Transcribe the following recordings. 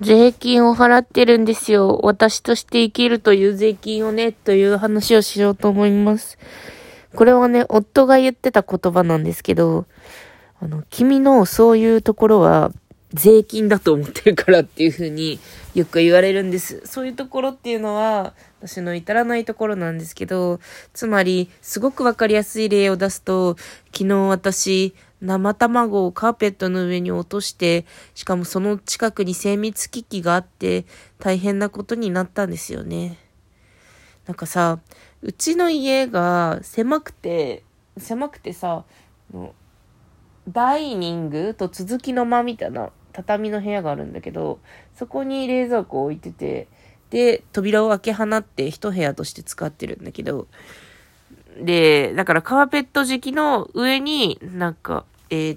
税金を払ってるんですよ。私として生きるという税金をね、という話をしようと思います。これはね、夫が言ってた言葉なんですけど、君のそういうところは税金だと思ってるからっていうふうによく言われるんです。そういうところっていうのは私の至らないところなんですけど、つまりすごくわかりやすい例を出すと、昨日私生卵をカーペットの上に落として、しかもその近くに精密機器があって大変なことになったんですよね。なんかさ、うちの家が狭くてさ、ダイニングと続きの間みたいな畳の部屋があるんだけど、そこに冷蔵庫を置いてて、で扉を開け放って一部屋として使ってるんだけど、でだからカーペット敷きの上になんか冷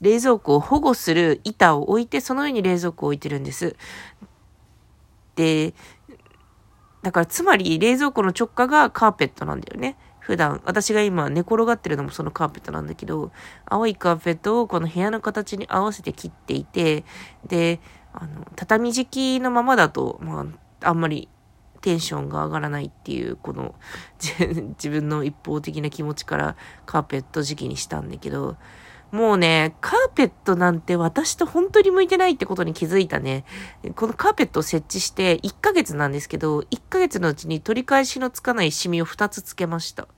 蔵庫を保護する板を置いて、その上に冷蔵庫を置いてるんです。でだからつまり冷蔵庫の直下がカーペットなんだよね。普段私が今寝転がってるのもそのカーペットなんだけど、青いカーペットをこの部屋の形に合わせて切っていて、で畳敷きのままだと、あんまりテンションが上がらないっていう、この自分の一方的な気持ちからカーペット敷きにしたんだけど、もうね、カーペットなんて私と本当に向いてないってことに気づいたね。このカーペットを設置して1ヶ月なんですけど、1ヶ月のうちに取り返しのつかないシミを2つつけました。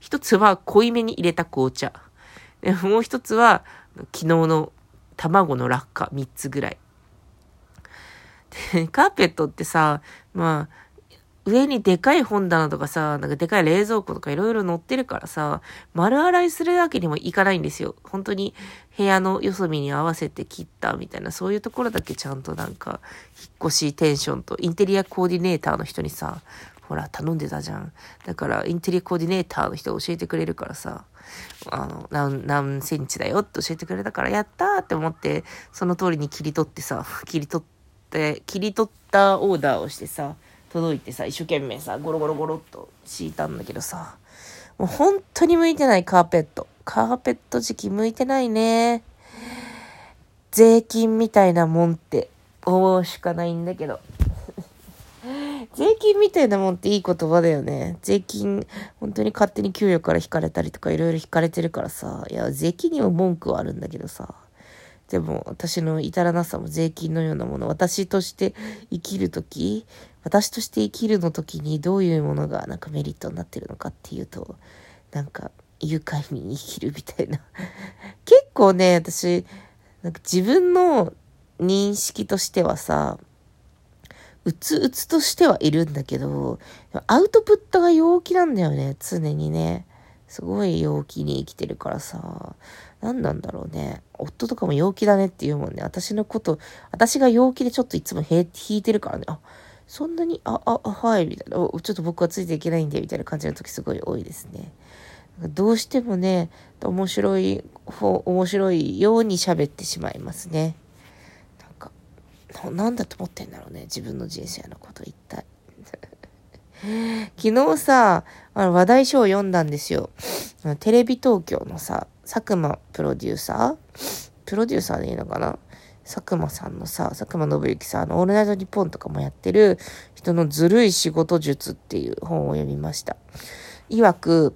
1つは濃いめに入れた紅茶。もう1つは昨日の卵の落下3つぐらい。で、カーペットってさ、上にでかい本棚とかさ、なんかでかい冷蔵庫とかいろいろ載ってるからさ、丸洗いするわけにもいかないんですよ。本当に部屋の四隅に合わせて切ったみたいな、そういうところだけちゃんとなんか、引っ越しテンションと、インテリアコーディネーターの人にさ、ほら頼んでたじゃん。だからインテリアコーディネーターの人教えてくれるからさ、何センチだよって教えてくれたから、やったーって思って、その通りに切り取ったオーダーをしてさ、届いてさ、一生懸命さゴロゴロゴロっと敷いたんだけどさ、もう本当に向いてない。カーペット敷き向いてないね。税金みたいなもんって思うしかないんだけど税金みたいなもんっていい言葉だよね。税金本当に勝手に給与から引かれたりとかいろいろ引かれてるからさ、いや税金にも文句はあるんだけどさ、でも私の至らなさも税金のようなもの、私として生きるの時にどういうものがなんかメリットになってるのかっていうと、なんか愉快に生きるみたいな結構ね、私なんか自分の認識としてはさ、うつうつとしてはいるんだけど、アウトプットが陽気なんだよね。常にね、すごい陽気に生きてるからさ、何なんだろうね。夫とかも陽気だねって言うもんね。私が陽気でちょっといつも引いてるからね。そんなに、はい、みたいな、ちょっと僕はついていけないんで、みたいな感じの時すごい多いですね。どうしてもね、面白いように喋ってしまいますね。なんか、なんだと思ってんだろうね、自分の人生のこと一体。昨日さ、話題書を読んだんですよ。テレビ東京のさ、佐久間プロデューサーでいいのかな、佐久間信之さんのオールナイトニッポンとかもやってる人のずるい仕事術っていう本を読みました。曰く、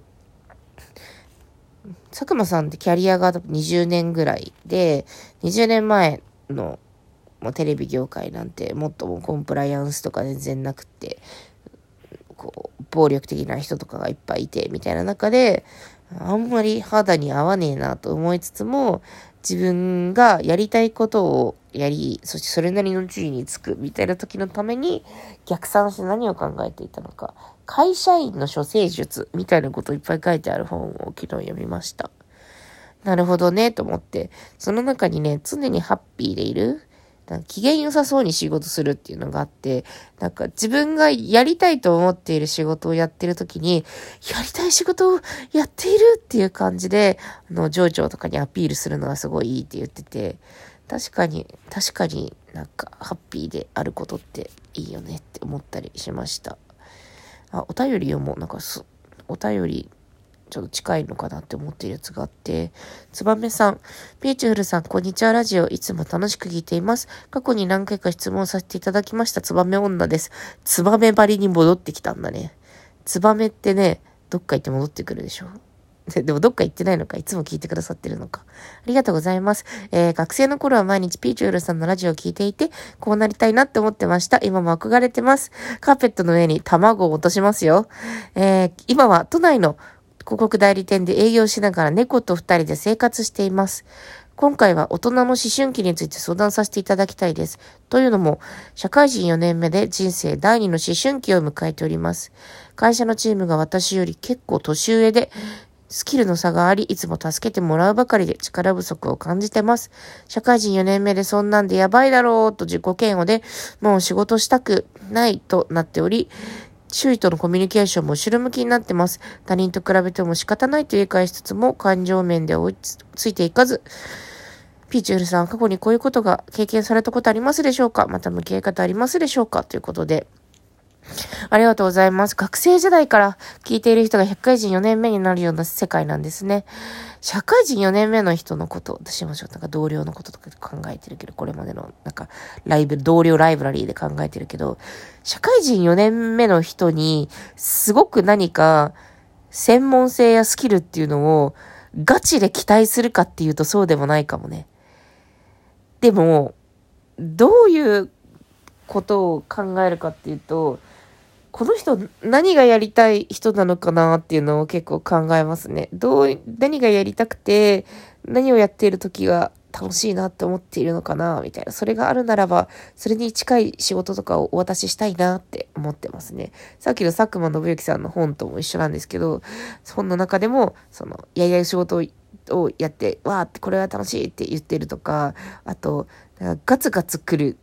佐久間さんってキャリアが20年ぐらいで、20年前のもうテレビ業界なんてもっともコンプライアンスとか全然なくって、こう暴力的な人とかがいっぱいいてみたいな中で、あんまり肌に合わねえなと思いつつも、自分がやりたいことをやり、そしてそれなりの地位につくみたいな時のために逆算して何を考えていたのか、会社員の処世術みたいなことをいっぱい書いてある本を昨日読みました。なるほどねと思って、その中にね、常にハッピーでいる、なんか機嫌良さそうに仕事するっていうのがあって、なんか自分がやりたいと思っている仕事をやってるときに、やりたい仕事をやっているっていう感じで上長とかにアピールするのがすごいいいって言ってて、確かになんかハッピーであることっていいよねって思ったりしました。お便り読もう。なんかお便りちょっと近いのかなって思ってるやつがあって、つばめさん、ピーチフルさん、こんにちは。ラジオいつも楽しく聞いています。過去に何回か質問させていただきましたつばめ女です。つばめばりに戻ってきたんだね。つばめってね、どっか行って戻ってくるでしょ。でもどっか行ってないのか、いつも聞いてくださってるのか。ありがとうございます。学生の頃は毎日ピーチュールさんのラジオを聞いていて、こうなりたいなって思ってました。今も憧れてます。カーペットの上に卵を落としますよ。今は都内の広告代理店で営業しながら猫と2人で生活しています。今回は大人の思春期について相談させていただきたいです。というのも、社会人4年目で人生第2の思春期を迎えております。会社のチームが私より結構年上で、スキルの差があり、いつも助けてもらうばかりで力不足を感じてます。社会人4年目でそんなんでやばいだろうと自己嫌悪で、もう仕事したくないとなっており、周囲とのコミュニケーションも後ろ向きになってます。他人と比べても仕方ないと理解しつつも、感情面で追いついていかず、ピーチュールさんは過去にこういうことが経験されたことありますでしょうか？また向き合い方ありますでしょうか？ということで、ありがとうございます。学生時代から聞いている人が社会人4年目になるような世界なんですね。社会人4年目の人のこと、私もちょっとなんか同僚のこととか考えてるけど、これまでのなんか同僚ライブラリーで考えてるけど、社会人4年目の人にすごく何か専門性やスキルっていうのをガチで期待するかっていうとそうでもないかもね。でも、どういうことを考えるかっていうと、この人何がやりたい人なのかなっていうのを結構考えますね。何がやりたくて、何をやっている時が楽しいなって思っているのかなみたいな。それがあるならば、それに近い仕事とかをお渡ししたいなって思ってますね。さっきの佐久間信之さんの本とも一緒なんですけど、本の中でも、やりたい仕事をやって、わーってこれは楽しいって言ってるとか、あと、ガツガツ来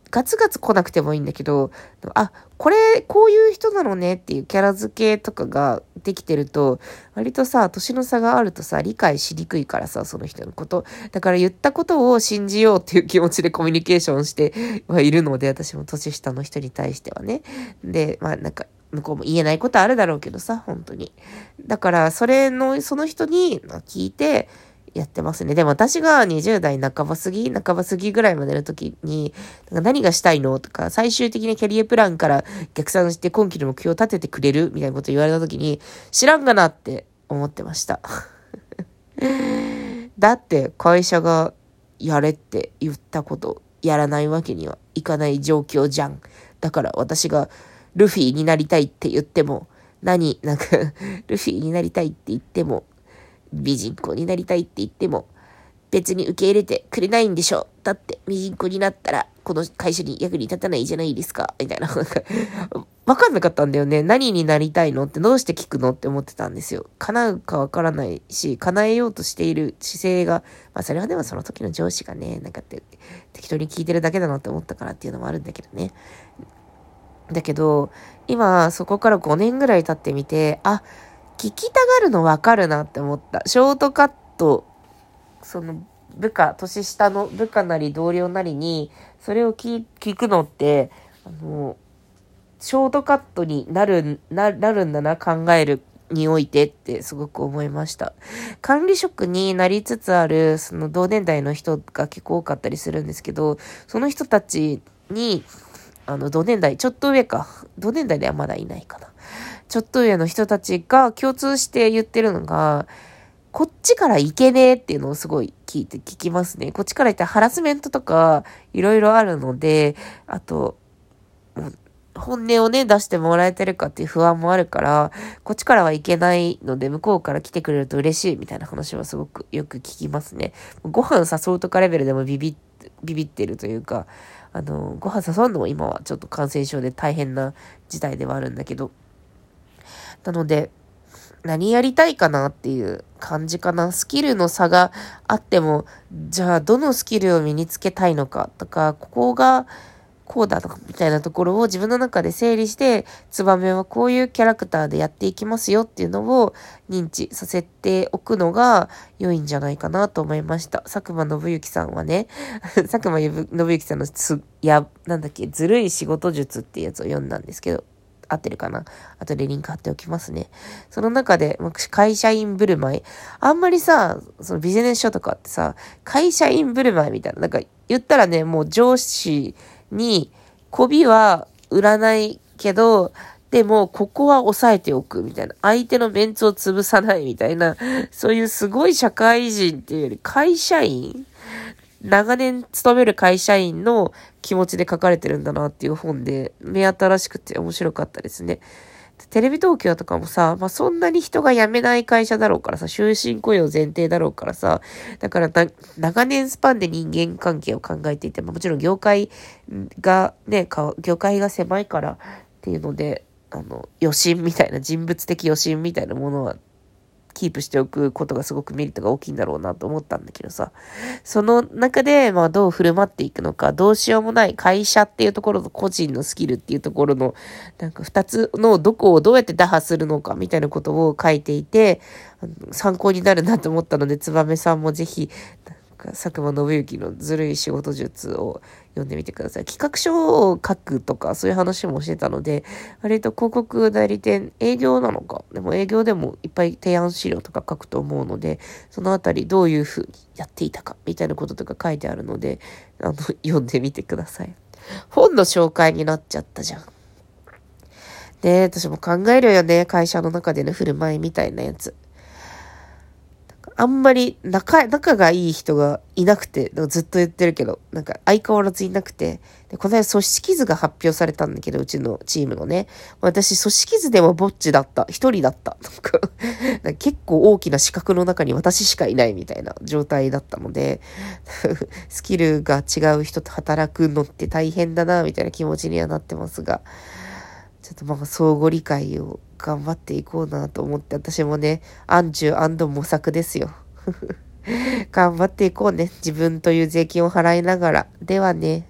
なくてもいいんだけど、あ、こういう人なのねっていうキャラ付けとかができてると、割とさ、年の差があるとさ、理解しにくいからさ、その人のこと。だから言ったことを信じようっていう気持ちでコミュニケーションしてはいるので、私も年下の人に対してはね。で、なんか、向こうも言えないことあるだろうけどさ、本当に。だから、その人に聞いて、やってますね。でも私が20代半ば過ぎぐらいまでの時に、何がしたいのとか、最終的にキャリアプランから逆算して今期の目標を立ててくれるみたいなこと言われた時に、知らんがなって思ってました。だって会社がやれって言ったこと、やらないわけにはいかない状況じゃん。だから私がルフィになりたいって言っても、ルフィになりたいって言っても、美人子になりたいって言っても別に受け入れてくれないんでしょ。だって美人子になったらこの会社に役に立たないじゃないですかみたいな。分かんなかったんだよね。何になりたいのってどうして聞くのって思ってたんですよ。叶うか分からないし、叶えようとしている姿勢が、それはでもその時の上司がね、って適当に聞いてるだけだなって思ったからっていうのもあるんだけどね。だけど今そこから5年ぐらい経ってみて、聞きたがるの分かるなって思った。ショートカット、年下の部下なり同僚なりに、それを聞くのって、ショートカットになるんだな、考えるにおいてってすごく思いました。管理職になりつつある、同年代の人が結構多かったりするんですけど、その人たちに、ちょっと上か。同年代ではまだいないかな。ちょっと上の人たちが共通して言ってるのが、こっちから行けねえっていうのをすごい聞きますね。こっちから行ってハラスメントとかいろいろあるので、あと、本音をね、出してもらえてるかっていう不安もあるから、こっちからはいけないので、向こうから来てくれると嬉しいみたいな話はすごくよく聞きますね。ご飯誘うとかレベルでもビビってるというか、ご飯誘うのも今はちょっと感染症で大変な事態ではあるんだけど、なので、何やりたいかなっていう感じかな。スキルの差があっても、じゃあどのスキルを身につけたいのかとか、ここがこうだとかみたいなところを自分の中で整理して、ツバメはこういうキャラクターでやっていきますよっていうのを認知させておくのが良いんじゃないかなと思いました。佐久間信之さんはね、佐久間信之さんのずるい仕事術っていうやつを読んだんですけど、合ってるかな。あとでリンク貼っておきますね。その中で、会社員振る舞い。あんまりさ、そのビジネス書とかってさ、会社員振る舞いみたいな。なんか言ったらね、もう上司に、媚びは売らないけど、でもここは抑えておくみたいな。相手のメンツを潰さないみたいな。そういうすごい社会人っていうより、会社員長年勤める会社員の気持ちで書かれてるんだなっていう本で、目新しくて面白かったですね。テレビ東京とかもさ、そんなに人が辞めない会社だろうからさ、終身雇用前提だろうからさ、だから長年スパンで人間関係を考えていて、もちろん業界が狭いからっていうので、予診みたいな、人物的予診みたいなものはキープしておくことがすごくメリットが大きいんだろうなと思ったんだけどさ、その中でどう振る舞っていくのか、どうしようもない会社っていうところと個人のスキルっていうところのなんか2つのどこをどうやって打破するのかみたいなことを書いていて、参考になるなと思ったので、燕さんもぜひ佐久間信之のずるい仕事術を読んでみてください。企画書を書くとかそういう話もしてたので、割と広告代理店営業なのか、でも営業でもいっぱい提案資料とか書くと思うので、そのあたりどういうふうにやっていたかみたいなこととか書いてあるので、読んでみてください。本の紹介になっちゃったじゃん。で、私も考えるよね、会社の中での振る舞いみたいなやつ。あんまり仲がいい人がいなくて、ずっと言ってるけど、なんか相変わらずいなくて、で、この間組織図が発表されたんだけど、うちのチームのね、私組織図でもぼっちだった、一人だった、なんか結構大きな四角の中に私しかいないみたいな状態だったので、スキルが違う人と働くのって大変だなみたいな気持ちにはなってますが、ちょっと相互理解を頑張っていこうなと思って、私もね、安住&模索ですよ。頑張っていこうね、自分という税金を払いながら。ではね。